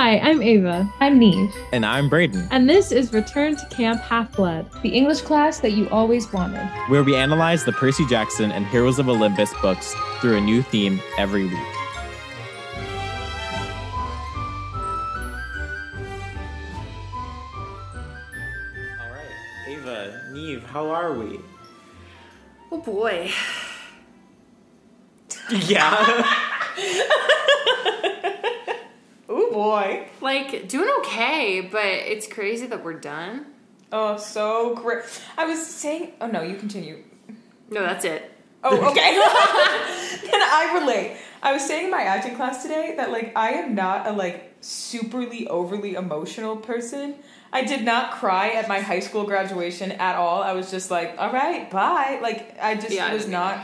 Hi, I'm Ava. I'm Niamh. And I'm Braden. And this is Return to Camp Half-Blood, the English class that you always wanted, where we analyze the Percy Jackson and Heroes of Olympus books through a new theme every week. All right, Ava, Niamh, how are we? Oh boy. Yeah. Oh boy. Like, doing okay, but it's crazy that we're done. Oh, so great. I was saying... Oh, no, you continue. No, that's it. Oh, okay. Then I relate. I was saying in my acting class today that, like, I am not a, like, superly, overly emotional person. I did not cry at my high school graduation at all. I was just like, all right, bye. Like, I just was not...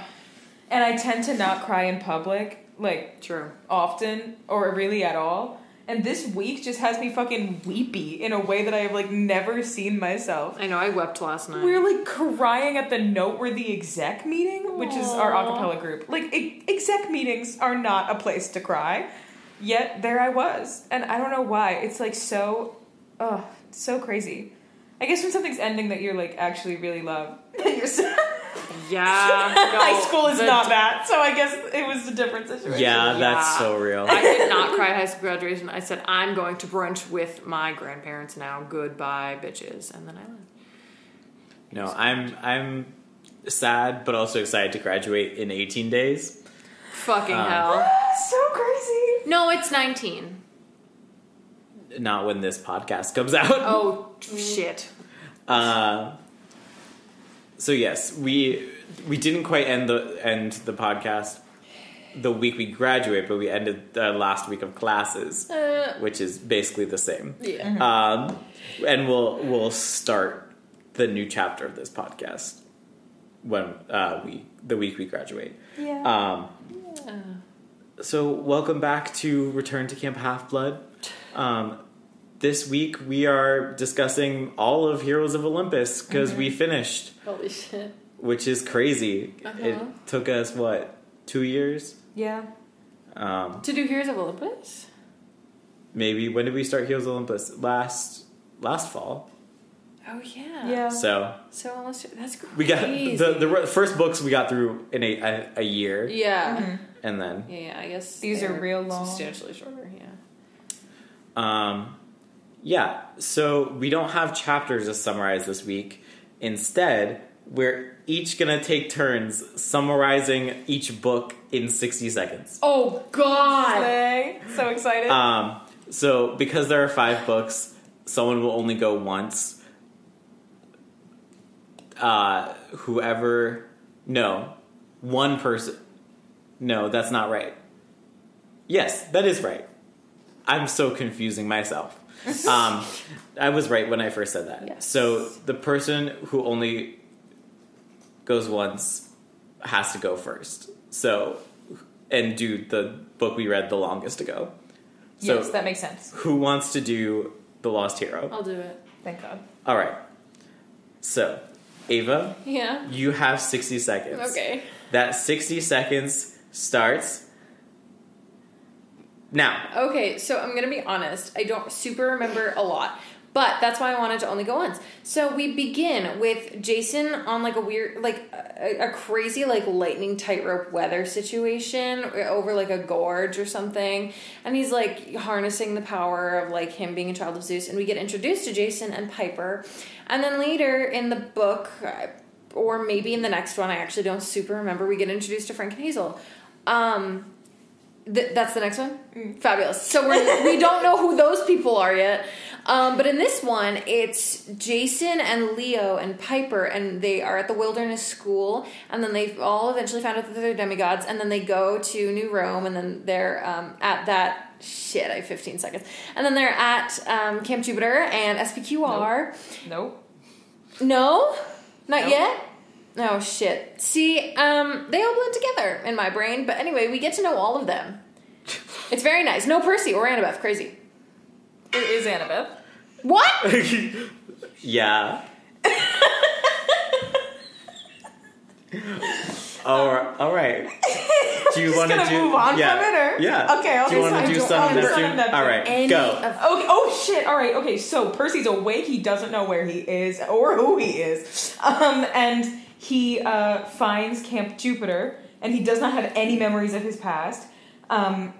And I tend to not cry in public. Like, true. Often, or really at all. And this week just has me fucking weepy in a way that I have, like, never seen myself. I know, I wept last night. We were, like, crying at the Noteworthy Exec meeting, Aww. Which is our a cappella group. Like, exec meetings are not a place to cry, yet there I was. And I don't know why. It's, like, so, it's so crazy. I guess when something's ending that you're, like, actually really love, that you're sad. Yeah. No, high school is not that, so I guess it was a different situation. Yeah, that's so real. I did not cry at high school graduation. I said, I'm going to brunch with my grandparents now. Goodbye, bitches. And then I left. No, I'm sad, but also excited to graduate in 18 days. Fucking hell. So crazy. No, it's 19. Not when this podcast comes out. Oh, shit. So yes, we didn't quite end the podcast the week we graduate, but we ended the last week of classes, which is basically the same. Yeah. And we'll start the new chapter of this podcast when the week we graduate. Yeah. Yeah. So welcome back to Return to Camp Half-Blood. This week, we are discussing all of Heroes of Olympus, because we finished. Holy shit. Which is crazy. Uh-huh. It took us, what, 2 years? Yeah. To do Heroes of Olympus? Maybe. When did we start Heroes of Olympus? Last fall. Oh, yeah. Yeah. So almost, that's crazy. We got the first books we got through in a year. Yeah. Mm-hmm. And then... Yeah, I guess... These are real long. Substantially shorter, yeah. Yeah, so we don't have chapters to summarize this week. Instead, we're each going to take turns summarizing each book in 60 seconds. Oh, God! So excited. So, because there are 5 books, someone will only go once. One person. No, that's not right. Yes, that is right. I'm so confusing myself. I was right when I first said that. Yes. So the person who only goes once has to go first. So, and do the book we read the longest ago. So yes, that makes sense. Who wants to do The Lost Hero? I'll do it. Thank God. All right. So, Ava. Yeah. You have 60 seconds. Okay. That 60 seconds starts... Now. Okay, so I'm going to be honest. I don't super remember a lot, but that's why I wanted to only go once. So we begin with Jason on like a weird, like a crazy, like lightning tightrope weather situation over like a gorge or something. And he's like harnessing the power of like him being a child of Zeus. And we get introduced to Jason and Piper. And then later in the book, or maybe in the next one, I actually don't super remember, we get introduced to Frank and Hazel. That's the next one? Mm. Fabulous. So we don't know who those people are yet. But in this one, it's Jason and Leo and Piper, and they are at the wilderness school, and then they all eventually found out that they're demigods, and then they go to New Rome, and then they're at that... Shit, I have 15 seconds. And then they're at Camp Jupiter and SPQR. Nope. No? Not yet? Oh, shit. See, they all blend together in my brain. But anyway, we get to know all of them. It's very nice. No Percy or Annabeth. Crazy. It is Annabeth. What? Yeah. All right. Do you want to move on from it? Or? Yeah. Okay. I'll do you want to do Son of Neptune? All right. Go. Okay. Oh shit. All right. Okay. So Percy's awake. He doesn't know where he is or who he is. And he finds Camp Jupiter, and he does not have any memories of his past. And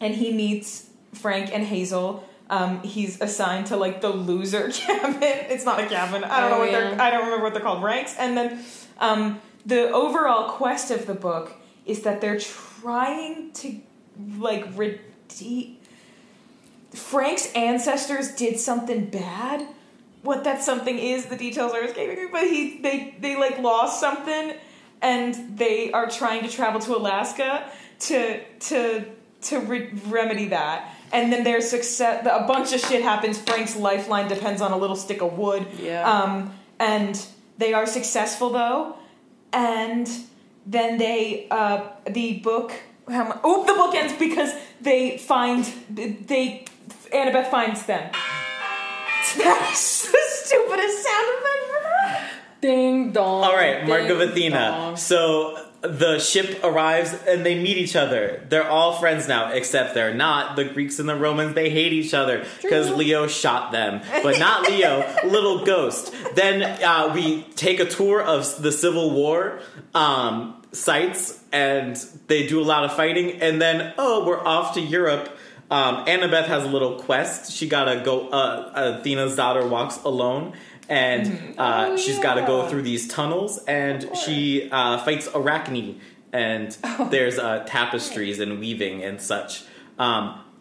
he meets Frank and Hazel. He's assigned to like the loser cabin. It's not a cabin. I don't know what they're. I don't remember what they're called. Ranks. And then the overall quest of the book is that they're trying to like redeem. Frank's ancestors did something bad. What that something is, the details are escaping me. But they like lost something, and they are trying to travel to Alaska to remedy that. And then their success, a bunch of shit happens. Frank's lifeline depends on a little stick of wood. Yeah. And they are successful though. And then they, the book ends because Annabeth finds them. That's the stupidest sound I've ever heard. Ding dong. All right, Mark of Athena. Dong. So the ship arrives and they meet each other. They're all friends now, except they're not. The Greeks and the Romans, they hate each other because Leo shot them. But not Leo, little ghost. Then we take a tour of the Civil War sites, and they do a lot of fighting. And then, we're off to Europe. Annabeth has a little quest. She got to go. Athena's daughter walks alone. And she's got to go through these tunnels, and she fights Arachne, and there's tapestries and weaving and such. The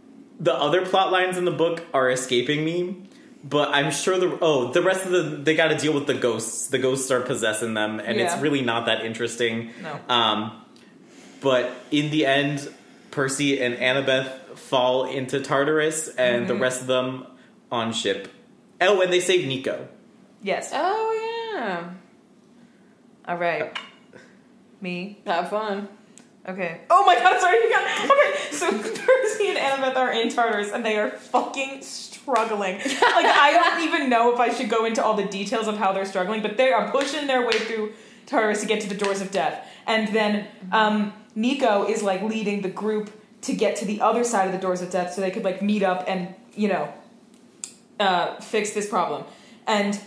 other plot lines in the book are escaping me, but I'm sure the rest of they got to deal with the ghosts. The ghosts are possessing them, and it's really not that interesting. No. But in the end, Percy and Annabeth fall into Tartarus, and the rest of them on ship. Oh, and they save Nico. Yes. Oh, yeah. All right. Me. Have fun. Okay. Oh, my God. Sorry. Okay. So, Percy and Annabeth are in Tartarus, and they are fucking struggling. Like, I don't even know if I should go into all the details of how they're struggling, but they are pushing their way through Tartarus to get to the Doors of Death. And then Nico is, like, leading the group to get to the other side of the Doors of Death so they could, like, meet up and, you know, fix this problem. And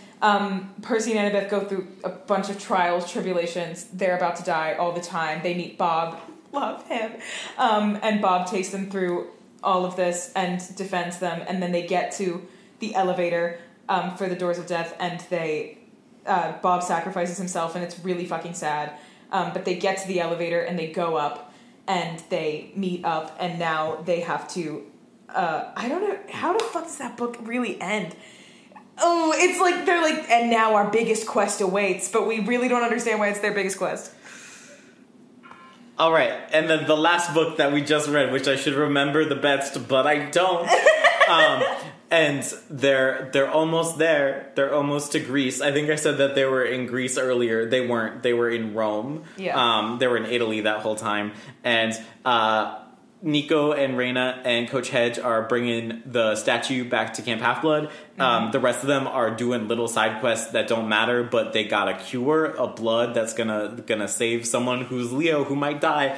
Percy and Annabeth go through a bunch of trials, tribulations. They're about to die all the time. They meet Bob. Love him. And Bob takes them through all of this and defends them. And then they get to the elevator for the Doors of Death, and they Bob sacrifices himself, and it's really fucking sad. But they get to the elevator, and they go up, and they meet up, and now they have to... I don't know. How the fuck does that book really end? Oh, it's like, they're like, and now our biggest quest awaits, but we really don't understand why it's their biggest quest. All right. And then the last book that we just read, which I should remember the best, but I don't. And they're almost there. They're almost to Greece. I think I said that they were in Greece earlier. They weren't. They were in Rome. Yeah. They were in Italy that whole time. And, Nico and Reyna and Coach Hedge are bringing the statue back to Camp Half-Blood. The rest of them are doing little side quests that don't matter, but they got a cure, a blood that's gonna save someone who's Leo, who might die.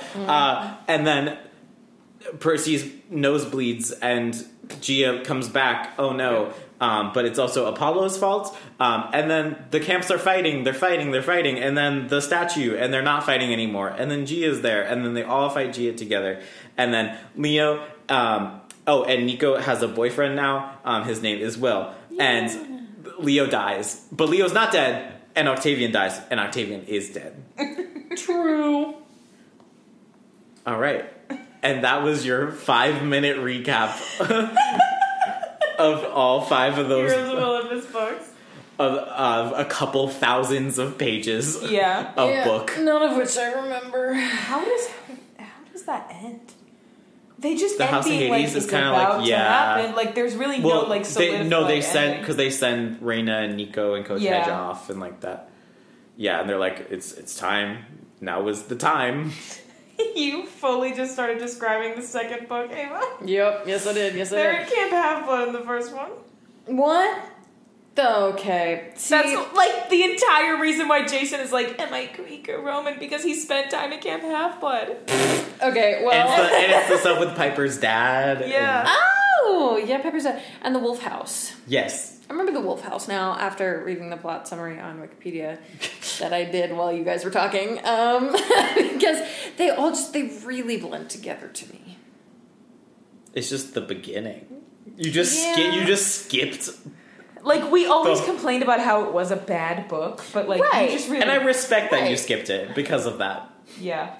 And then Percy's nosebleeds, and Gaea comes back. Oh, no. But it's also Apollo's fault. And then the camps are fighting. They're fighting. And then the statue. And they're not fighting anymore. And then Gaea's there. And then they all fight Gaea together. And then Leo... and Nico has a boyfriend now. His name is Will. Yeah. And Leo dies. But Leo's not dead. And Octavian dies. And Octavian is dead. True. All right. And that was your 5-minute recap. Of all 5 of those... Heroes of Olympus books. Of a couple thousands of pages of book. None of which I remember. How does that end? They just the end House of Hades like is kind of like, happen. Like, there's really no, like, solidified ending. Because they send Reyna and Nico and Coach Hedge off and, like, that. Yeah, and they're like, it's time. Now is the time. You fully just started describing the second book, Ava. Yep. Yes, I did. They're at Camp Half-Blood in the first one. What? Okay. See, that's like the entire reason why Jason is like, am I Greek or Roman? Because he spent time at Camp Half-Blood. Okay, well. And it's the stuff with Piper's dad. Yeah. Oh, yeah, Piper's dad. And the Wolf House. Yes. I remember the Wolf House now after reading the plot summary on Wikipedia that I did while you guys were talking. Because they all just, they really blend together to me. It's just the beginning. You just skipped... Like, we always complained about how it was a bad book, but, like, right. You just really... And I respect that you skipped it because of that. Yeah.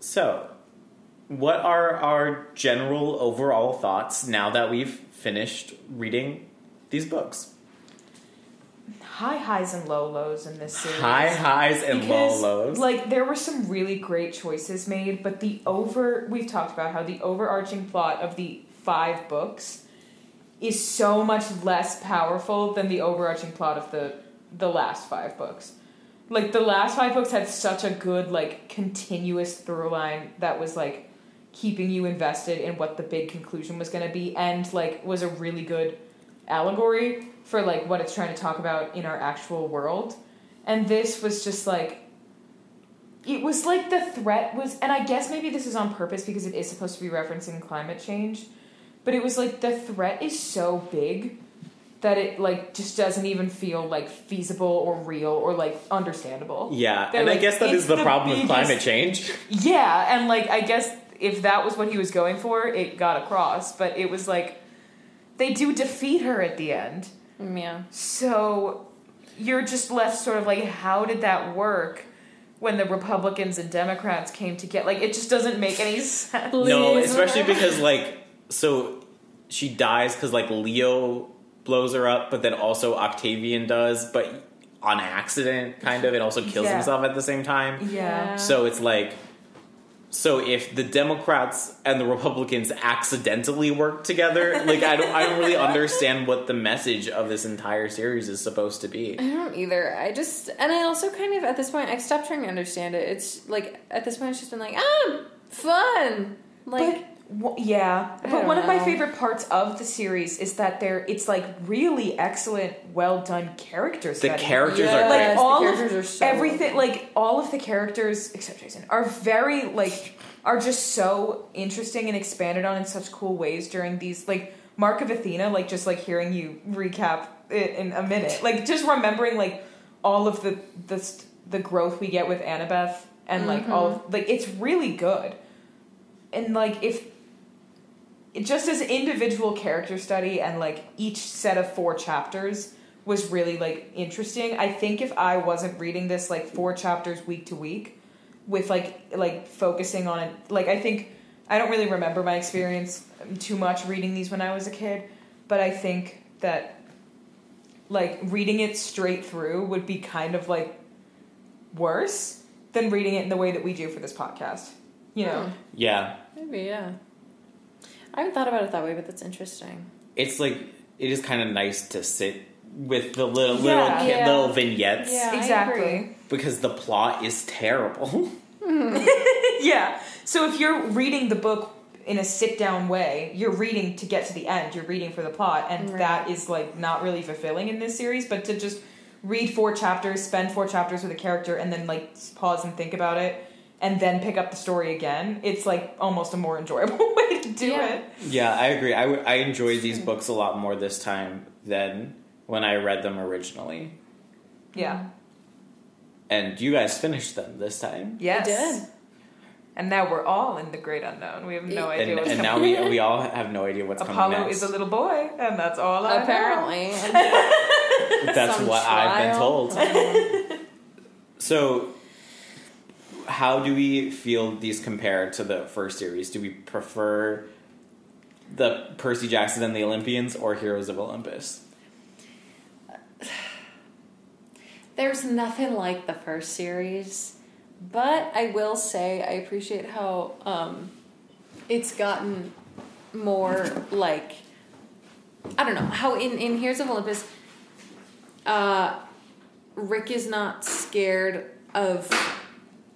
So, what are our general overall thoughts now that we've finished reading these books? High highs and low lows in this series. High highs and low lows. Like, there were some really great choices made, but We've talked about how the overarching plot of the 5 books... is so much less powerful than the overarching plot of the last 5 books. Like, the last 5 books had such a good, like, continuous through line that was, like, keeping you invested in what the big conclusion was going to be and, like, was a really good allegory for, like, what it's trying to talk about in our actual world. And this was just, like... It was like the threat was... And I guess maybe this is on purpose because it is supposed to be referencing climate change... But it was, like, the threat is so big that it, like, just doesn't even feel, like, feasible or real or, like, understandable. Yeah, and like, I guess that is the problem with climate change. Yeah, and, like, I guess if that was what he was going for, it got across. But it was, like, they do defeat her at the end. Yeah. So you're just left sort of, like, how did that work? When the Republicans and Democrats came to get... Like, it just doesn't make any sense. No, especially because, like... So she dies because, like, Leo blows her up, but then also Octavian does, but on accident, kind of. It also kills himself at the same time. Yeah. So it's like... So if the Democrats and the Republicans accidentally work together, like, I don't really understand what the message of this entire series is supposed to be. I don't either. And I also kind of, at this point, I stopped trying to understand it. It's, like, at this point, it's just been like, fun! Like... But one of my favorite parts of the series is that it's like really excellent, well done character study. The characters are great. Like all the characters are so everything. Well, like all of the characters except Jason are very like are just so interesting and expanded on in such cool ways during these like Mark of Athena. Like just like hearing you recap it in a minute, like just remembering like all of the growth we get with Annabeth and like all it's really good. And like if. It just as individual character study and, like, each set of 4 chapters was really, like, interesting. I think if I wasn't reading this, like, 4 chapters week to week with, like focusing on it... Like, I think... I don't really remember my experience too much reading these when I was a kid, but I think that, like, reading it straight through would be kind of, like, worse than reading it in the way that we do for this podcast. You know? Yeah. Maybe, yeah. I haven't thought about it that way, but that's interesting. It's like, it is kind of nice to sit with the little vignettes. Yeah, exactly. Because the plot is terrible. Yeah. So if you're reading the book in a sit-down way, you're reading to get to the end. You're reading for the plot. And that is, like, not really fulfilling in this series. But to just read 4 chapters, spend 4 chapters with a character, and then, like, pause and think about it. And then pick up the story again. It's like almost a more enjoyable way to do it. Yeah, I agree. I enjoyed these books a lot more this time than when I read them originally. Yeah. And you guys finished them this time. Yes. We did. And now we're all in the great unknown. We have no idea what's coming. And now we all have no idea what's coming next. Apollo is a little boy, and that's all I know. Apparently. That's what trial. I've been told. So... How do we feel these compare to the first series? Do we prefer the Percy Jackson and the Olympians or Heroes of Olympus? There's nothing like the first series, but I will say I appreciate how it's gotten more like... I don't know, how in Heroes of Olympus, Rick is not scared of...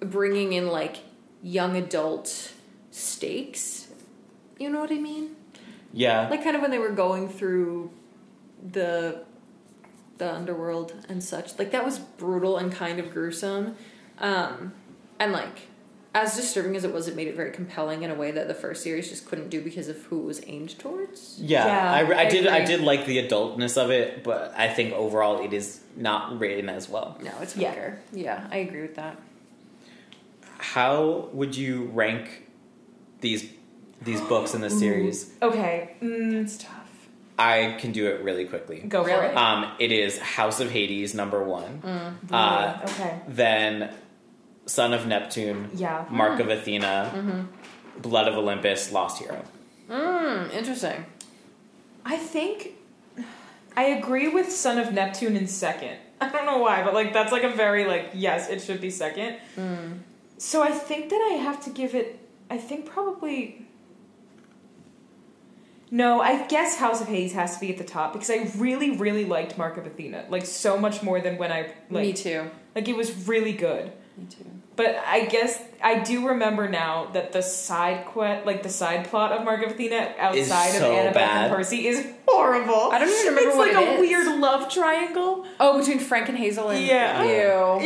bringing in, like, young adult stakes. You know what I mean? Yeah. Like, kind of when they were going through the underworld and such. Like, that was brutal and kind of gruesome. And, like, as disturbing as it was, it made it very compelling in a way that the first series just couldn't do because of who it was aimed towards. Yeah, I did like the adultness of it, but I think overall it is not written as well. No, it's weaker. Yeah, I agree with that. How would you rank these books in this series? Okay, that's tough. I can do it really quickly. Go for it. It is House of Hades, number one. Okay. Then Son of Neptune. Yeah. Mark of Athena. Mm-hmm. Blood of Olympus, Lost Hero. Interesting. I think I agree with Son of Neptune in second. I don't know why, but, like, that's, like, a very, like, yes, it should be second. So I think that I have to give it, I think probably... No, I guess House of Hades has to be at the top because I really, really liked Mark of Athena. Like, so much more than when I... Like, me too. Like, it was really good. Me too. But I guess I do remember now that the side the side plot of Mark of Athena outside so of Annabeth and Percy is horrible. I don't even remember what it is. It's like a weird love triangle. Oh, between Frank and Hazel and you.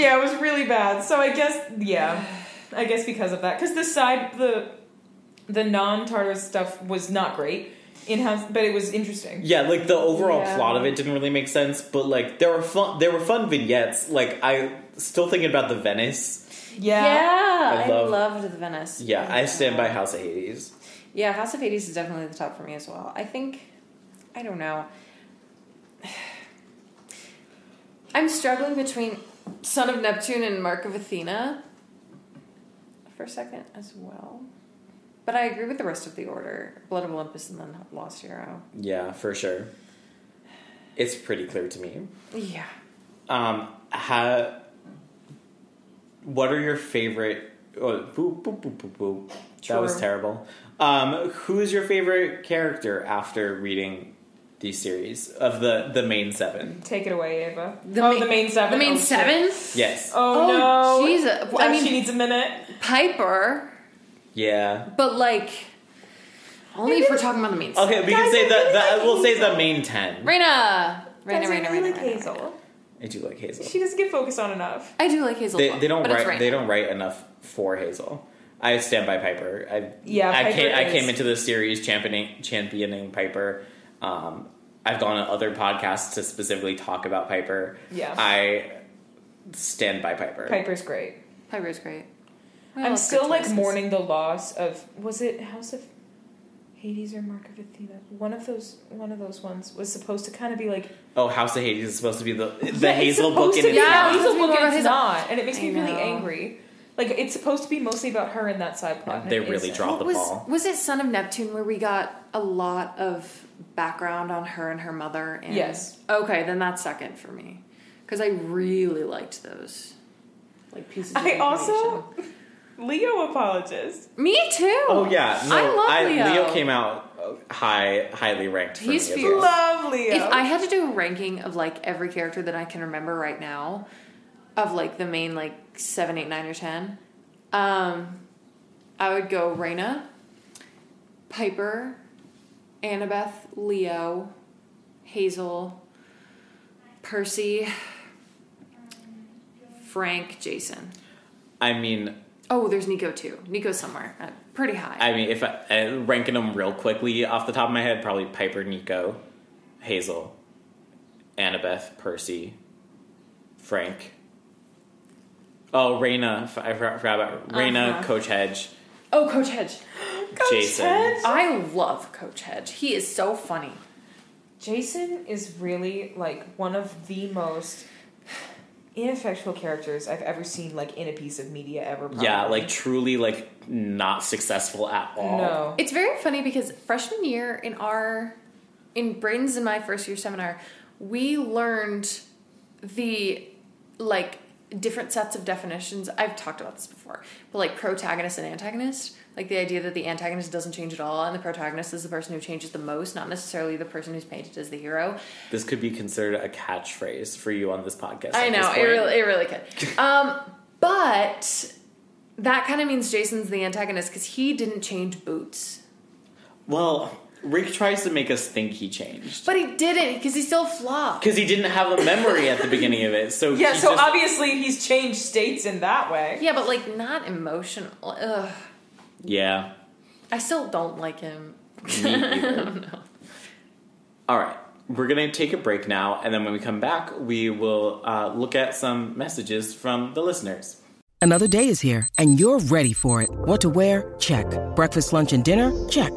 Yeah, it was really bad. So I guess, because of that. Because the non-Tartarus stuff was not great. In-house, but it was interesting. Yeah, like, the overall plot of it didn't really make sense, but, like, there were fun vignettes. Like, I still thinking about the Venice. Yeah. Yeah, I loved the Venice. Yeah, I stand by House of Hades. Yeah, House of Hades is definitely the top for me as well. I think, I don't know. I'm struggling between Son of Neptune and Mark of Athena for a second as well. But I agree with the rest of the order. Blood of Olympus and then Lost Hero. Yeah, for sure. It's pretty clear to me. Yeah. What are your favorite... Oh, boop, boop, boop, boop, boop. Sure. That was terrible. Who is your favorite character after reading these series of the main seven? Take it away, Ava. The main seven? The main seven? Shit. Yes. Oh, no. Jesus. Well, she needs a minute. Piper... Yeah. But, like, only if we're talking about the main seven. Okay, we can say that. We'll say the main ten. Reyna. I like Hazel. I do like Hazel. She doesn't get focused on enough. I do like Hazel. They don't write enough for Hazel. I stand by Piper. I came into this series championing Piper. I've gone on other podcasts to specifically talk about Piper. Yeah. I stand by Piper. Piper's great. I'm still, like, mourning the loss of... Was it House of Hades or Mark of Athena? One of those ones was supposed to kind of be, like... Oh, House of Hades is supposed to be the Hazel book in it. Yeah, Hazel book and it's not. And it makes me really angry. Like, it's supposed to be mostly about her and that side plot. They really dropped the ball. Was it Son of Neptune where we got a lot of background on her and her mother? And, yes. Okay, then that's second for me. Because I really liked those, like, pieces of information. I also... Leo apologist. Me too. Oh yeah, no, I love Leo. Leo came out highly ranked. He's fierce. Well. Love Leo. If I had to do a ranking of, like, every character that I can remember right now, of, like, the main, like, 7, 8, 9, or 10, I would go Reyna, Piper, Annabeth, Leo, Hazel, Percy, Frank, Jason. I mean. Oh, there's Nico, too. Nico's somewhere. Pretty high. I mean, if I ranking them real quickly off the top of my head, probably Piper, Nico, Hazel, Annabeth, Percy, Frank. Oh, Reyna. I forgot about Reyna, Coach Hedge. Oh, Coach Hedge. Jason. Hedge? I love Coach Hedge. He is so funny. Jason is really, like, one of the most... ineffectual characters I've ever seen, like, in a piece of media ever. Probably. Yeah, like, truly, like, not successful at all. No. It's very funny because freshman year in Brayden's and my first year seminar, we learned the, like, different sets of definitions. I've talked about this before, but, like, protagonist and antagonist, like, the idea that the antagonist doesn't change at all and the protagonist is the person who changes the most, not necessarily the person who's painted as the hero. This could be considered a catchphrase for you on this podcast. I know, it really could. But that kind of means Jason's the antagonist because he didn't change boots. Well, Rick tries to make us think he changed. But he didn't, because he still flopped. Because he didn't have a memory at the beginning of it. So yeah, so obviously he's changed states in that way. Yeah, but, like, not emotional. Ugh. Yeah. I still don't like him. Me either. All right. We're going to take a break now, and then when we come back, we will look at some messages from the listeners. Another day is here, and you're ready for it. What to wear? Check. Breakfast, lunch, and dinner? Check.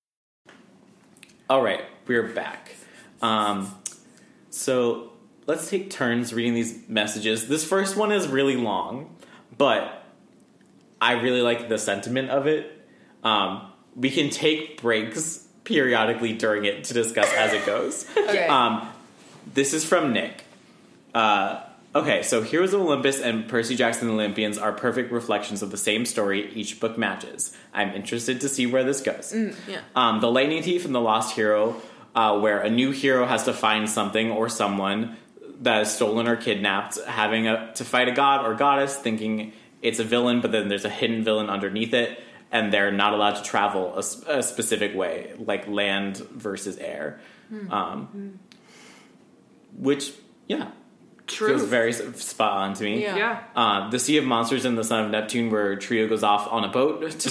All right, we're back. So let's take turns reading these messages. This first one is really long, but I really like the sentiment of it. We can take breaks periodically during it to discuss as it goes. Okay. This is from Nick. Okay, so Heroes of Olympus and Percy Jackson and the Olympians are perfect reflections of the same story each book matches. I'm interested to see where this goes. Yeah. The lightning thief and the lost hero, where a new hero has to find something or someone that is stolen or kidnapped, having to fight a god or goddess, thinking it's a villain, but then there's a hidden villain underneath it, and they're not allowed to travel a specific way, like land versus air. Which, yeah. True. Feels very spot on to me. Yeah. The Sea of Monsters and the Son of Neptune, where Trio goes off on a boat to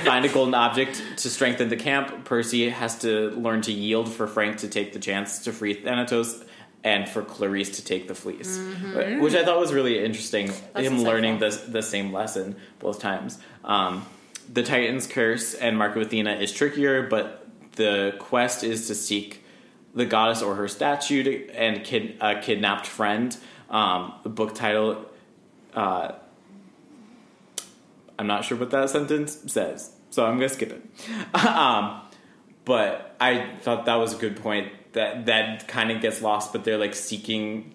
find a golden object to strengthen the camp. Percy has to learn to yield for Frank to take the chance to free Thanatos, and for Clarice to take the fleece, which I thought was really interesting. That's him insightful. Learning the same lesson both times. The Titan's Curse and Mark of Athena is trickier, but the quest is to seek the goddess or her statue and a kidnapped friend. The book title, I'm not sure what that sentence says, so I'm going to skip it. But I thought that was a good point that kind of gets lost, but they're like seeking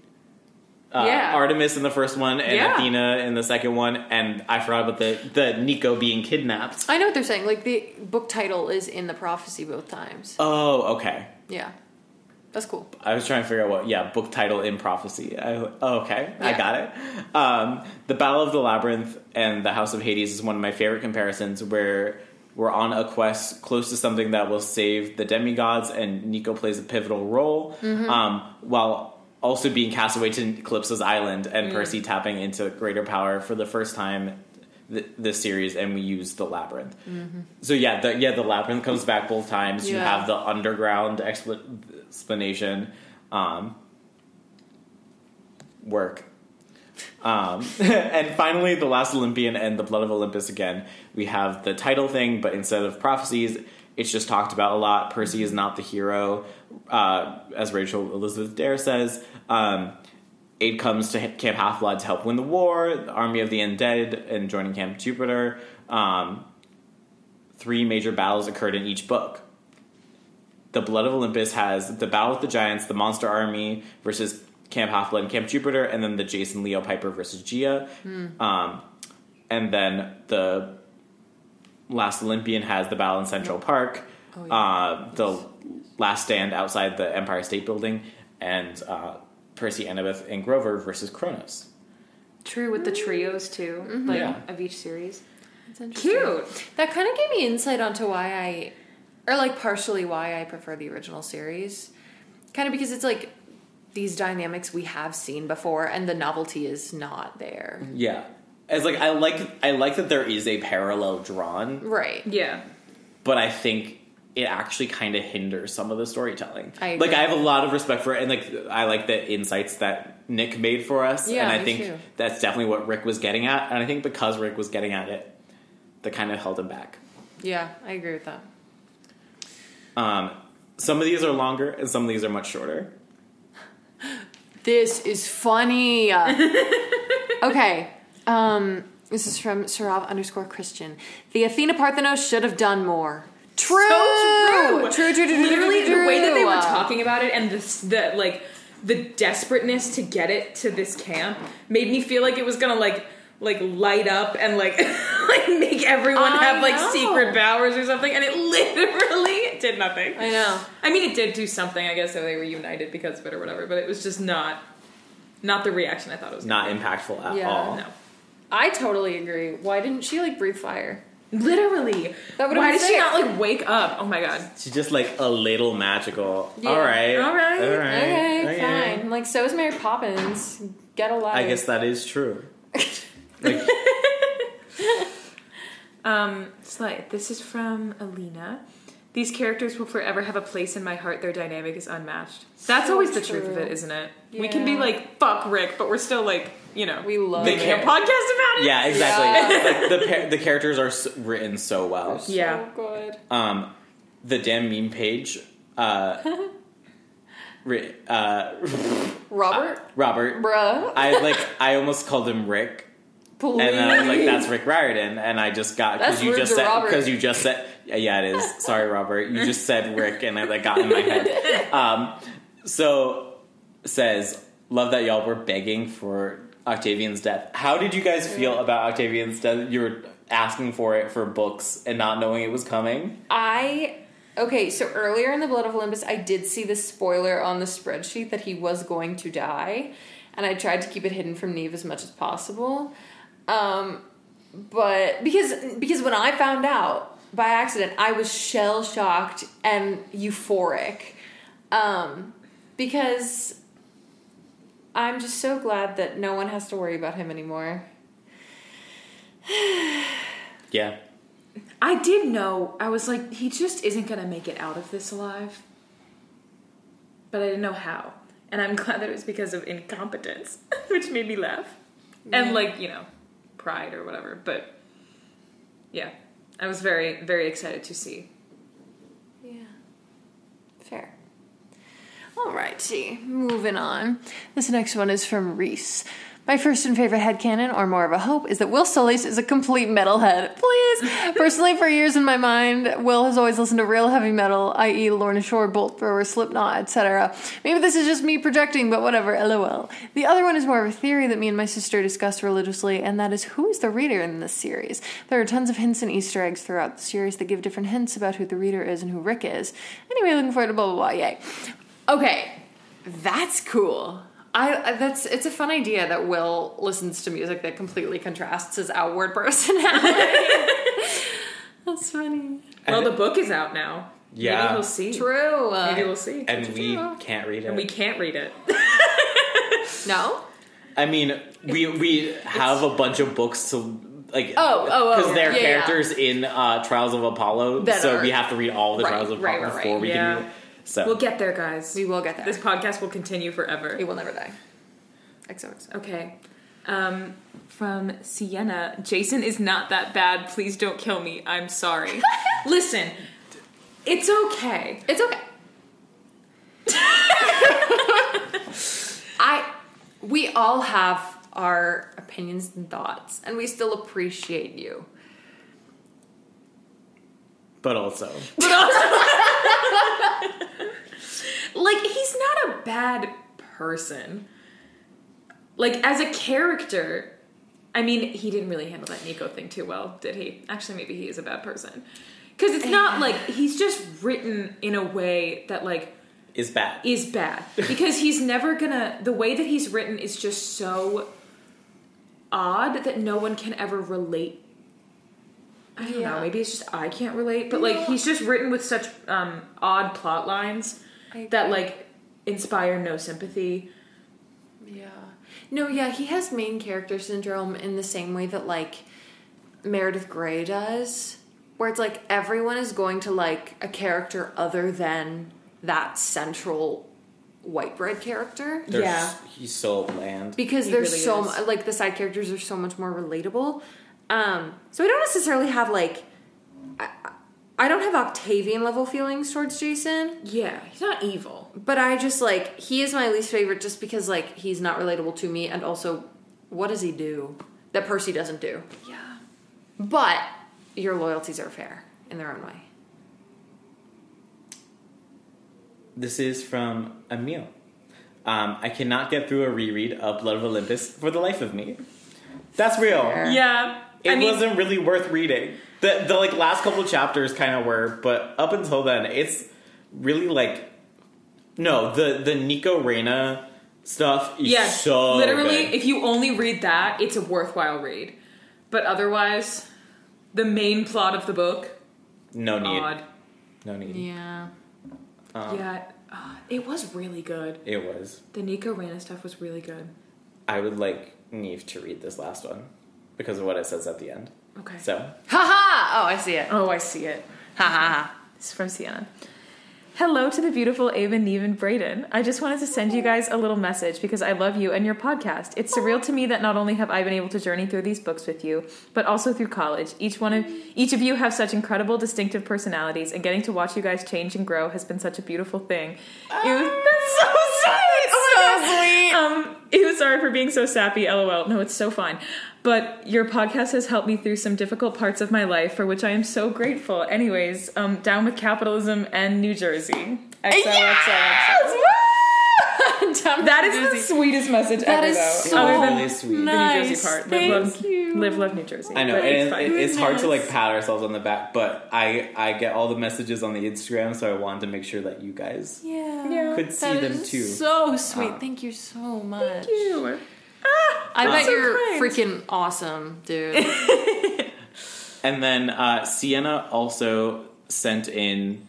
Artemis in the first one and Athena in the second one. And I forgot about the Nico being kidnapped. I know what they're saying. Like, the book title is in the prophecy both times. Oh, okay. Yeah. That's cool. I was trying to figure out what, book title in prophecy. I got it. The Battle of the Labyrinth and the House of Hades is one of my favorite comparisons, where we're on a quest close to something that will save the demigods, and Nico plays a pivotal role, while also being cast away to Calypso's Island, and Percy tapping into greater power for the first time this series, and we use the labyrinth. So the labyrinth comes back both times. You have the underground explanation and finally The Last Olympian and the Blood of Olympus. Again, we have the title thing, but instead of prophecies, it's just talked about a lot. Percy is not the hero, as Rachel Elizabeth Dare says. Aid comes to Camp Half-Blood to help win the war, the Army of the Undead, and joining Camp Jupiter. 3 major battles occurred in each book. The Blood of Olympus has the battle with the giants, the monster army versus Camp Half-Blood and Camp Jupiter, and then the Jason, Leo, Piper versus Gaea. And then the Last Olympian has the battle in Central Park, the last stand outside the Empire State Building, and... Percy, Annabeth, and Grover versus Kronos. True, with the trios, too, of each series. That's interesting. Cute! That kind of gave me insight onto partially why I prefer the original series. Kind of because it's, like, these dynamics we have seen before, and the novelty is not there. Yeah. It's, like, I like that there is a parallel drawn. Right. Yeah. But I think it actually kind of hinders some of the storytelling. I have a lot of respect for it, and I like the insights that Nick made for us. Yeah, and I think too. That's definitely what Rick was getting at, and I think because Rick was getting at it, that kind of held him back. Yeah, I agree with that. Some of these are longer, and some of these are much shorter. This is funny. Okay. This is from Sarav_Christian. The Athena Parthenos should have done more. True. So true. True. Literally, the way that they were talking about it and the desperateness to get it to this camp made me feel like it was gonna like light up and like make everyone have secret powers or something, and it literally did nothing. I know. I mean, it did do something, I guess, if they were united because of it or whatever, but it was just not the reaction I thought it was. Not impactful at all. No. I totally agree. Why didn't she breathe fire? Literally. Why did she not wake up? Oh my god. She's just a little magical. Yeah. All right. Okay, fine. So is Mary Poppins. Get a life. I guess that is true. Slide. This is from Alina. These characters will forever have a place in my heart. Their dynamic is unmatched. That's always the truth of it, isn't it? Yeah. We can be fuck Rick, but we're still we love it. They can't podcast about it. Yeah, exactly. Yeah. The characters are written so well. They're so good. The damn meme page. Robert. Bruh. I almost called him Rick. Please. And then I was that's Rick Riordan, and I just got because you just said yeah it is. Sorry, Robert. You just said Rick, and I got in my head. So says, love that y'all were begging for Octavian's death. How did you guys feel about Octavian's death? You were asking for it for books and not knowing it was coming. Okay, so earlier in the Blood of Olympus, I did see the spoiler on the spreadsheet that he was going to die, and I tried to keep it hidden from Niamh as much as possible. But because when I found out by accident, I was shell shocked and euphoric, because I'm just so glad that no one has to worry about him anymore. Yeah. I did know. I was he just isn't going to make it out of this alive. But I didn't know how. And I'm glad that it was because of incompetence, which made me laugh. Yeah. And, pride or whatever. But, yeah. I was very, very excited to see. Yeah. Fair. Alrighty. Moving on. This next one is from Reese. My first and favorite headcanon, or more of a hope, is that Will Solace is a complete metalhead. Please! Personally, for years in my mind, Will has always listened to real heavy metal, i.e. Lorna Shore, Bolt Thrower, Slipknot, etc. Maybe this is just me projecting, but whatever, lol. The other one is more of a theory that me and my sister discussed religiously, and that is who is the reader in this series? There are tons of hints and Easter eggs throughout the series that give different hints about who the reader is and who Rick is. Anyway, looking forward to blah, blah, blah, yay. Okay, that's cool. It's a fun idea that Will listens to music that completely contrasts his outward personality. That's funny. Well, the book is out now. Yeah. Maybe we'll see. True. Maybe we'll see. And we can't read it. No? I mean, we have a bunch of books to... because there are characters in Trials of Apollo, we have to read all the Trials of Apollo before we can read it. So. We'll get there, guys. We will get there. This podcast will continue forever. It will never die. XOXO. Okay. From Sienna, Jason is not that bad. Please don't kill me. I'm sorry. Listen, it's okay. It's okay. We all have our opinions and thoughts, and we still appreciate you. But also. He's not a bad person. As a character, I mean, he didn't really handle that Nico thing too well, did he? Actually, maybe he is a bad person. Because it's not he's just written in a way that is bad. Is bad. Because he's never gonna, the way that he's written is just so odd that no one can ever relate. I don't know, maybe it's just I can't relate, but he's just written with such odd plot lines that inspire no sympathy. Yeah. No, yeah, he has main character syndrome in the same way that Meredith Grey does. where it's like everyone is going to like a character other than that central white bread character. He's so bland. Because the side characters are so much more relatable. So I don't necessarily have like... I don't have Octavian level feelings towards Jason. Yeah, he's not evil. But I just like... He is my least favorite just because like he's not relatable to me. And also, what does he do that Percy doesn't do? Yeah. But your loyalties are fair in their own way. This is from Emil. I cannot get through a reread of Blood of Olympus for the life of me. That's real. Fair. Yeah. It wasn't really worth reading. The like last couple chapters kind of were, but up until then, it's really like the Nico Reyna stuff is so literally good. If you only read that, it's a worthwhile read. But otherwise, the main plot of the book, no need. Yeah. It was really good. It was. The Nico Reyna stuff was really good. I would like Niamh to read this last one because of what it says at the end. Okay. So. Ha ha! Oh, I see it. Ha ha ha. This is from Sienna. Hello to the beautiful Ava, Niamh, and Brayden. I just wanted to send you guys a little message because I love you and your podcast. It's surreal to me that not only have I been able to journey through these books with you, but also through college. Each of you have such incredible, distinctive personalities, and getting to watch you guys change and grow has been such a beautiful thing. That's so sweet! Oh my God. Sweet! Sorry for being so sappy, lol. No, it's so fine. But your podcast has helped me through some difficult parts of my life, for which I am so grateful. Anyways, down with capitalism and New Jersey. XOXO. That is the sweetest message ever, though. That is so really sweet. Nice. The New Jersey part. Live, love New Jersey. I know, it's hard to like pat ourselves on the back, but I get all the messages on the Instagram, so I wanted to make sure that you guys could see them too. So sweet. Thank you so much. Thank you. I bet you're freaking awesome, dude. And then Sienna also sent in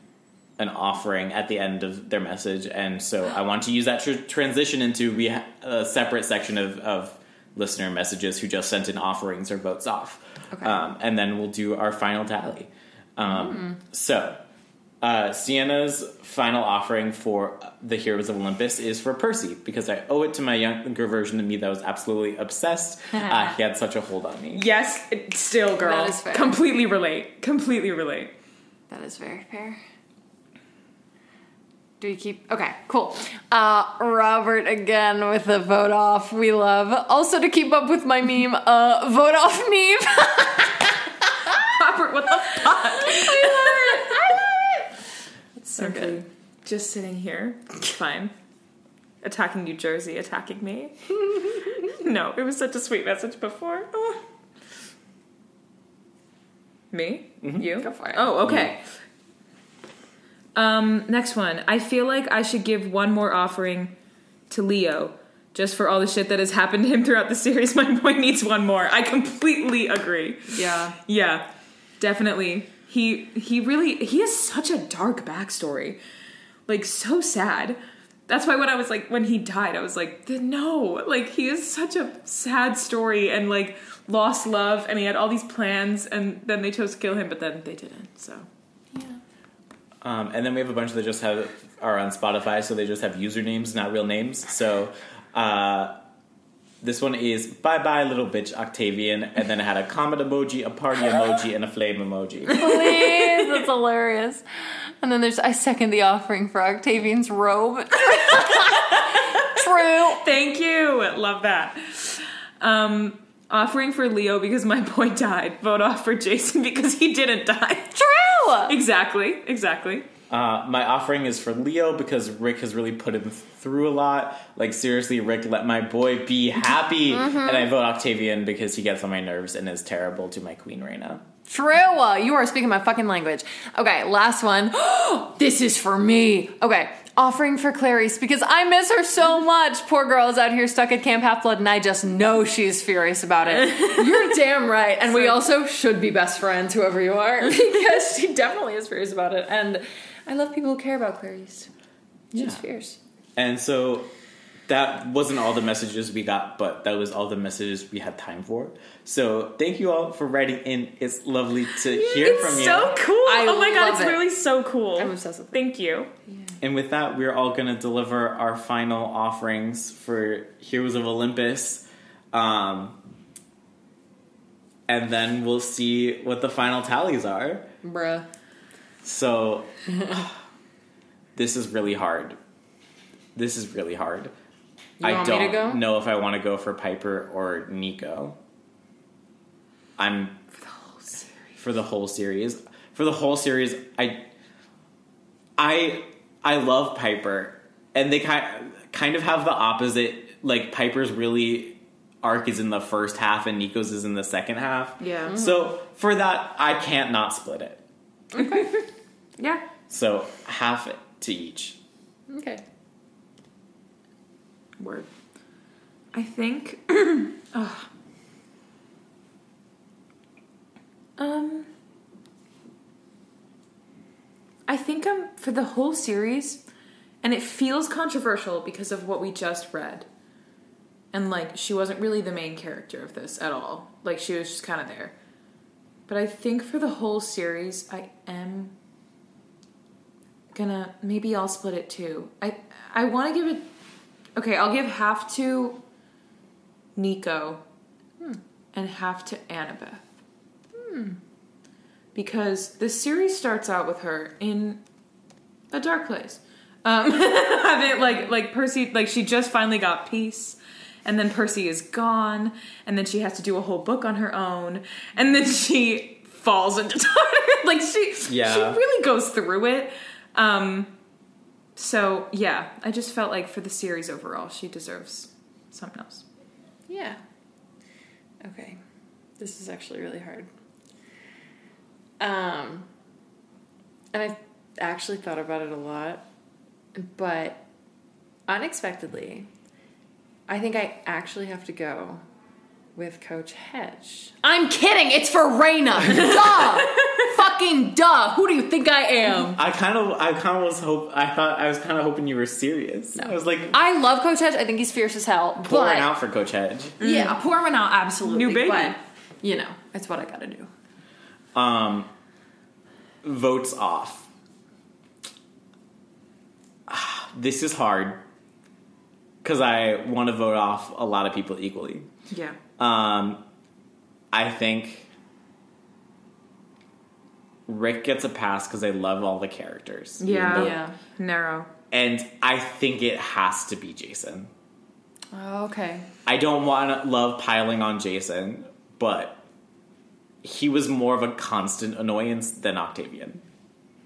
an offering at the end of their message, and so I want to use that to transition into a separate section of listener messages who just sent in offerings or votes off. Okay. And then we'll do our final tally. So Sienna's final offering for the Heroes of Olympus is for Percy, because I owe it to my younger version of me that was absolutely obsessed. He had such a hold on me. Yes, still, girl. That is fair. Completely relate. That is very fair. Do you keep... Okay, cool. Robert again with a vote off. We love. Also, to keep up with my meme, vote off meme. Robert, what the fuck? I love it. It's so good. Just sitting here. Fine. Attacking New Jersey, attacking me. No, it was such a sweet message before. Oh. Me? Mm-hmm. You? Go for it. Oh, okay. Mm-hmm. Next one. I feel like I should give one more offering to Leo, just for all the shit that has happened to him throughout the series. My boy needs one more. I completely agree. Yeah, definitely. He has such a dark backstory, like so sad. That's why when I was like, when he died, I was like, no, like he is such a sad story and like lost love, and he had all these plans, and then they chose to kill him, but then they didn't. So. And then we have a bunch that just are on Spotify, so they just have usernames, not real names. So this one is bye-bye, little bitch, Octavian. And then it had a comet emoji, a party emoji, and a flame emoji. Please, that's hilarious. And then I second the offering for Octavian's robe. True. Thank you. Love that. Offering for Leo because my boy died. Vote off for Jason because he didn't die. True! Exactly. My offering is for Leo because Rick has really put him through a lot. Like, seriously, Rick, let my boy be happy. Mm-hmm. And I vote Octavian because he gets on my nerves and is terrible to my queen Reyna. True! You are speaking my fucking language. Okay, last one. This is for me. Okay. Offering for Clarice because I miss her so much. Poor girl is out here stuck at Camp Half-Blood, and I just know she's furious about it. You're damn right. And we also should be best friends, whoever you are, because she definitely is furious about it. And I love people who care about Clarice. She's fierce. And so That wasn't all the messages we got, but that was all the messages we had time for. So thank you all for writing in. It's lovely to hear from you. It's so cool. Oh my God, it's really so cool. I'm obsessed with it. Thank you. Yeah. And with that, we're all going to deliver our final offerings for Heroes of Olympus. And then we'll see what the final tallies are. Bruh. So this is really hard. I don't know if I want to go for Piper or Nico. For the whole series. I love Piper, and they kind of have the opposite. Like Piper's really arc is in the first half, and Nico's is in the second half. Yeah. Mm-hmm. So for that, I can't not split it. Okay. Yeah. So half it to each. Okay. Word. I think. I think I'm for the whole series, and it feels controversial because of what we just read. And like, she wasn't really the main character of this at all. Like, she was just kind of there. But I think for the whole series, I am gonna, maybe I'll split it too. I want to give it. Okay, I'll give half to Nico and half to Annabeth. Because this series starts out with her in a dark place. Having like Percy, like she just finally got peace, and then Percy is gone, and then she has to do a whole book on her own, and then she falls into Tartarus. Like she really goes through it. So yeah, I just felt like for the series overall, she deserves something else. Yeah. Okay, this is actually really hard. And I actually thought about it a lot, but unexpectedly, I think I actually have to go with Coach Hedge. I'm kidding! It's for Reyna! Duh! Fucking duh! Who do you think I am? I was kind of hoping you were serious. No. I was like, I love Coach Hedge. I think he's fierce as hell. Pouring out for Coach Hedge. Yeah, pouring out absolutely. New baby. But, you know, it's what I gotta do. Votes off. This is hard because I want to vote off a lot of people equally. Yeah. I think Rick gets a pass because I love all the characters. Yeah. Yeah. Narrow. And I think it has to be Jason. Oh, okay. I don't want to love piling on Jason, but he was more of a constant annoyance than Octavian.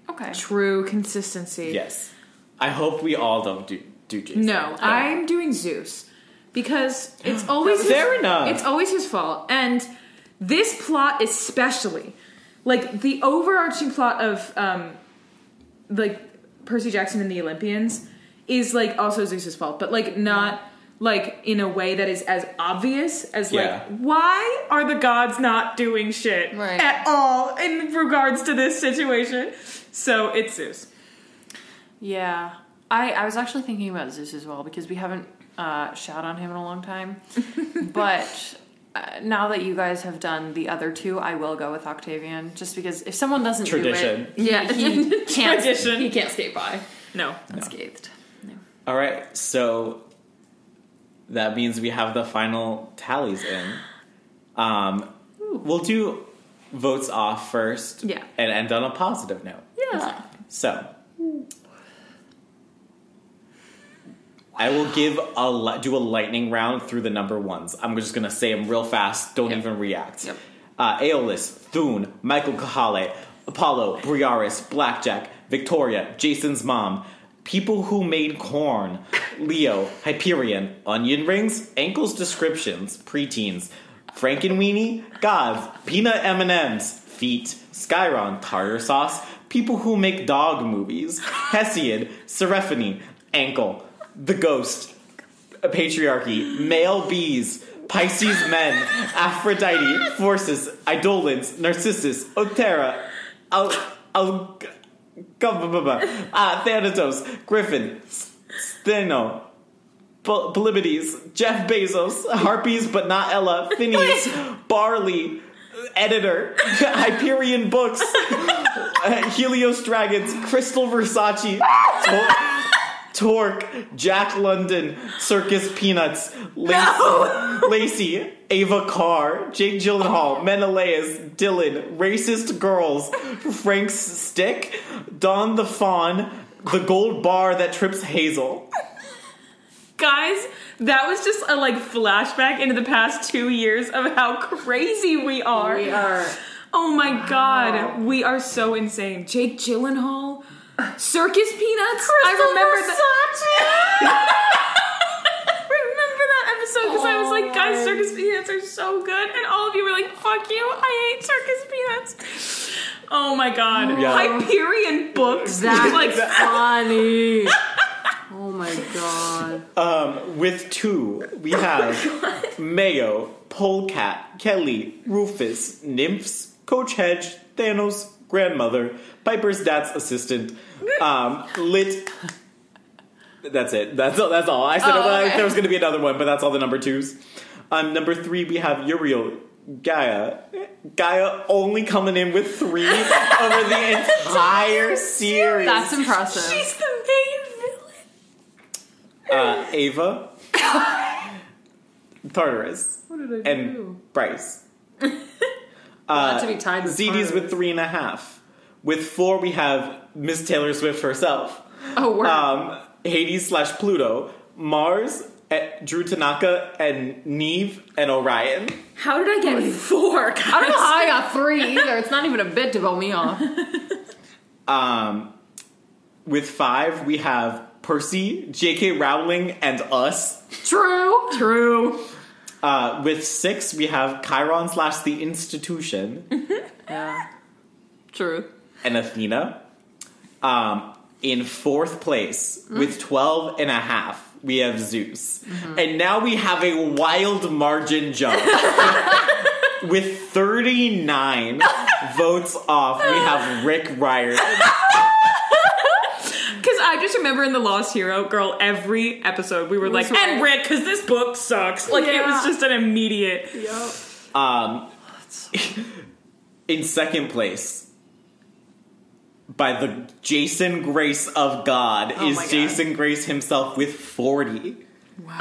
Okay. True consistency. Yes. I hope we all don't do Jason. No, but I'm doing Zeus because it's always it's always his fault. And this plot especially, like the overarching plot of like Percy Jackson and the Olympians is like also Zeus's fault, but like not like in a way that is as obvious as like, why are the gods not doing shit at all in regards to this situation? So it's Zeus. Yeah. I was actually thinking about Zeus as well because we haven't shouted on him in a long time. But now that you guys have done the other two, I will go with Octavian just because if someone doesn't do it, he can't skate by. No. Unscathed. No. All right. So that means we have the final tallies in. We'll do votes off first and end on a positive note. Yeah. So, I will give do a lightning round through the number ones. I'm just going to say them real fast. Don't even react. Yep. Aeolus, Thune, Michael Kahale, Apollo, Briareus, Blackjack, Victoria, Jason's mom, people who made corn, Leo, Hyperion, onion rings, ankles descriptions, preteens, Frankenweenie, gods, peanut M&Ms, feet, Skyron, tartar sauce, people who make dog movies, Hesiod, Seraphony, ankle, the ghost, patriarchy, male bees, Pisces men, Aphrodite, forces, Eidolons, Narcissus, Otera, Thanatos, Griffin, Steno, Bilibides, Jeff Bezos, Harpies but not Ella, Phineas, Barley, Editor, Hyperion Books, Helios Dragons, Crystal Versace, Torque, Jack London, Circus Peanuts, Lacey, Ava Carr, Jake Gyllenhaal, Menelaus, Dylan, Racist Girls, Frank's Stick, Don the Fawn, the gold bar that trips Hazel. Guys, that was just a flashback into the past 2 years of how crazy we are. We are. Oh my God, we are so insane. Jake Gyllenhaal, Circus Peanuts. I remember that episode because I was like, guys, Circus Peanuts are so good, and all of you were like, fuck you, I hate Circus Peanuts. Oh my God, yeah. Hyperion Books. That's funny. Oh my God. With two, we have Mayo, Polecat, Kelly, Rufus, Nymphs, Coach Hedge, Thanos, Grandmother, Piper's dad's assistant, Lit. That's it. That's all. I said there was going to be another one, but that's all the number twos. Number three, we have Uriel, Gaea. Gaea only coming in with three over the entire series. That's impressive. She's the main villain. Ava, Tartarus, and Bryce. Not to be tied with ZD's with 3.5. With 4, we have Miss Taylor Swift herself. Oh, wow. Hades / Pluto, Mars, Drew Tanaka, and Niamh, and Orion. How did I get 4? Guys? I don't know how I got 3 either. It's not even a bit to blow me off. With 5, we have Percy, J.K. Rowling, and us. True. With 6, we have Chiron / the institution. Yeah. True. And Athena. In 4th place, with 12.5. We have Zeus. Mm-hmm. And now we have a wild margin jump. With 39 votes off, we have Rick Riordan. Because I just remember in The Lost Hero, girl, every episode we were like, right. And Rick, because this book sucks. It was just an immediate. Yep. In 2nd place, by the Jason Grace of God, is Jason Grace himself with 40. Wow.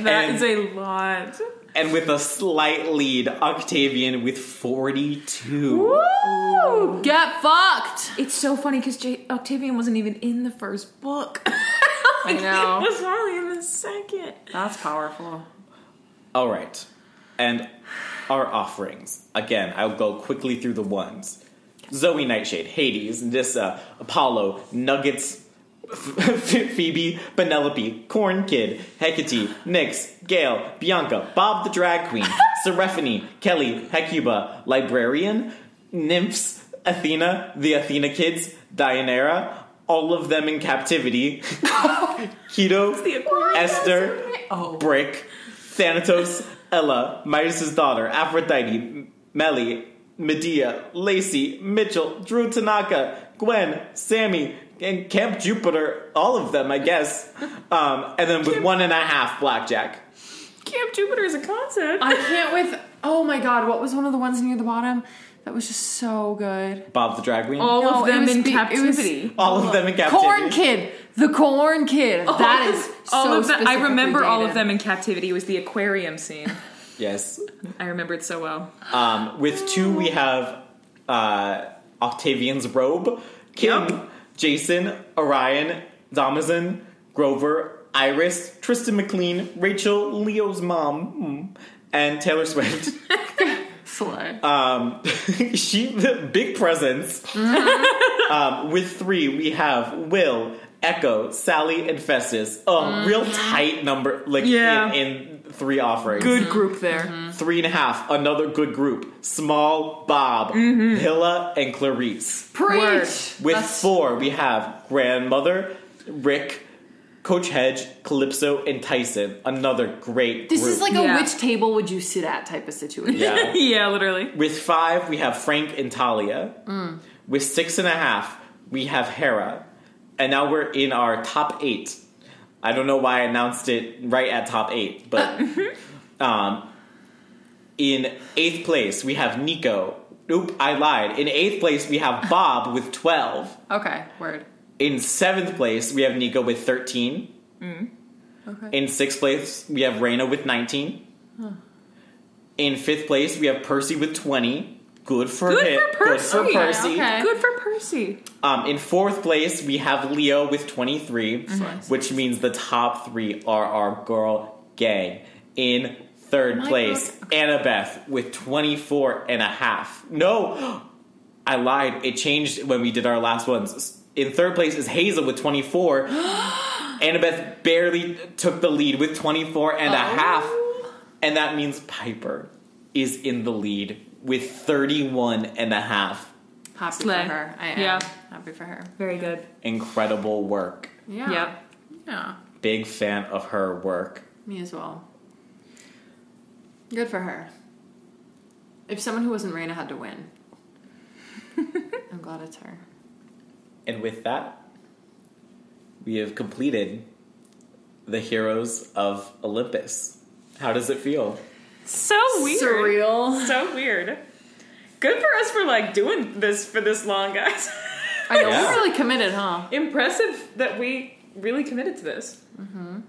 That is a lot. And with a slight lead, Octavian with 42. Woo! Get fucked! It's so funny because Octavian wasn't even in the 1st book. I know. He was only in the 2nd. That's powerful. All right. And our offerings. Again, I'll go quickly through the ones. Zoe Nightshade, Hades, Nyssa, Apollo, Nuggets, Phoebe, Penelope, Corn Kid, Hecate, Nyx, Gale, Bianca, Bob the Drag Queen, Seraphine, Kelly, Hecuba, Librarian, Nymphs, Athena, the Athena Kids, Deianira, all of them in captivity, Keto, Esther, Brick, Thanatos, Ella, Midas' daughter, Aphrodite, Melly, Medea, Lacey, Mitchell, Drew Tanaka, Gwen, Sammy, and Camp Jupiter, all of them, I guess. And then with 1.5, Blackjack. Camp Jupiter is a concept. I can't with... Oh my God, what was one of the ones near the bottom? That was just so good. Bob the Drag Queen. All of them in captivity. All of them in captivity. Corn Kid. The Corn Kid. Oh, that is so specifically dated. I remember all of them in captivity. It was the aquarium scene. Yes. I remember it so well. With 2, we have Octavian's robe, Kim, Jason, Orion, Damazen, Grover, Iris, Tristan McLean, Rachel, Leo's mom, and Taylor Swift. Slay. Big presence. Mm-hmm. With 3, we have Will, Echo, Sally, and Festus. Real tight number, in 3 offerings. Good group there. Mm-hmm. 3.5, another good group. Small, Bob, Hilla, and Clarice. Preach! With 4, we have Grandmother, Rick, Coach Hedge, Calypso, and Tyson. Another great group. This is like a which table would you sit at type of situation. Yeah, yeah, literally. With 5, we have Frank and Talia. Mm. With 6.5, we have Hera. And now we're in our top 8. I don't know why I announced it right at top 8, but in 8th place we have Nico. Nope, I lied. In 8th place we have Bob with 12. Okay, word. In 7th place we have Nico with 13. Mm. Okay. In 6th place we have Reyna with 19. Huh. In 5th place we have Percy with 20. Good for Percy. Okay. Good for Percy. In 4th place, we have Leo with 23, which means the top three are our girl gang. In 3rd place, Annabeth with 24.5. No, I lied. It changed when we did our last ones. In 3rd place is Hazel with 24. Annabeth barely took the lead with 24.5. And that means Piper is in the lead with 31.5. Happy Slay. For her. I am. Yeah. Happy for her. Very good. Incredible work. Yeah. Yep. Yeah. Big fan of her work. Me as well. Good for her. If someone who wasn't Reyna had to win. I'm glad it's her. And with that, we have completed the Heroes of Olympus. How does it feel? So weird. Surreal. So weird. Good for us for, like, doing this for this long, guys. I know. Yeah. We really committed, huh? Impressive that we really committed to this. Mm-hmm.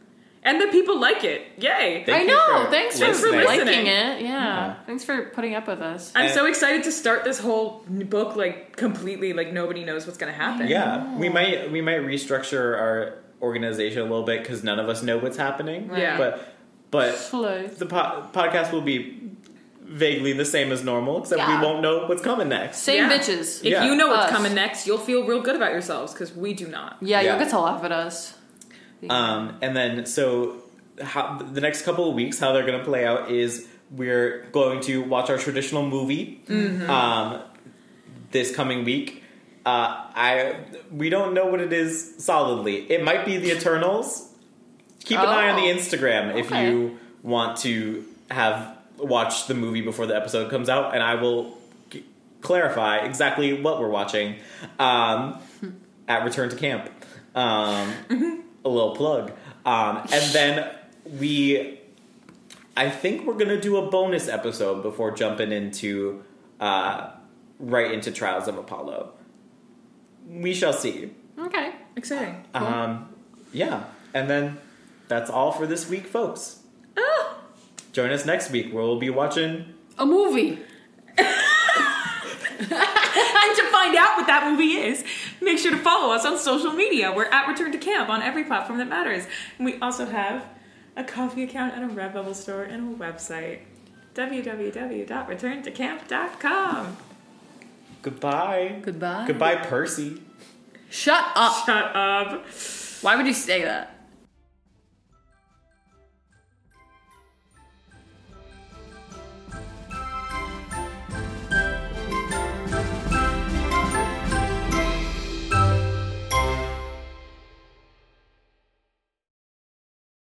And that people like it. Yay. Thank you. Thanks for liking it. Yeah. Mm-hmm. Thanks for putting up with us. I'm so excited to start this whole book, like, completely, like, nobody knows what's going to happen. Yeah. We might restructure our organization a little bit because none of us know what's happening. Right. Yeah. But the podcast will be vaguely the same as normal, except we won't know what's coming next. Same bitches. If you know what's coming next, you'll feel real good about yourselves, because we do not. Yeah, you'll get to laugh at us. And then, so how, the next couple of weeks, how they're going to play out is we're going to watch our traditional movie this coming week. We don't know what it is solidly. It might be The Eternals. Keep an eye on the Instagram if you want to have watched the movie before the episode comes out, and I will clarify exactly what we're watching at Return to Camp. A little plug. And then I think we're going to do a bonus episode before jumping into right into Trials of Apollo. We shall see. Okay. Exciting. Cool. Yeah. And then... That's all for this week, folks. Join us next week where we'll be watching... a movie. And to find out what that movie is, make sure to follow us on social media. We're at Return to Camp on every platform that matters. And we also have a coffee account and a Redbubble store and a website. www.returntocamp.com. Goodbye. Goodbye. Goodbye, Percy. Shut up. Why would you say that?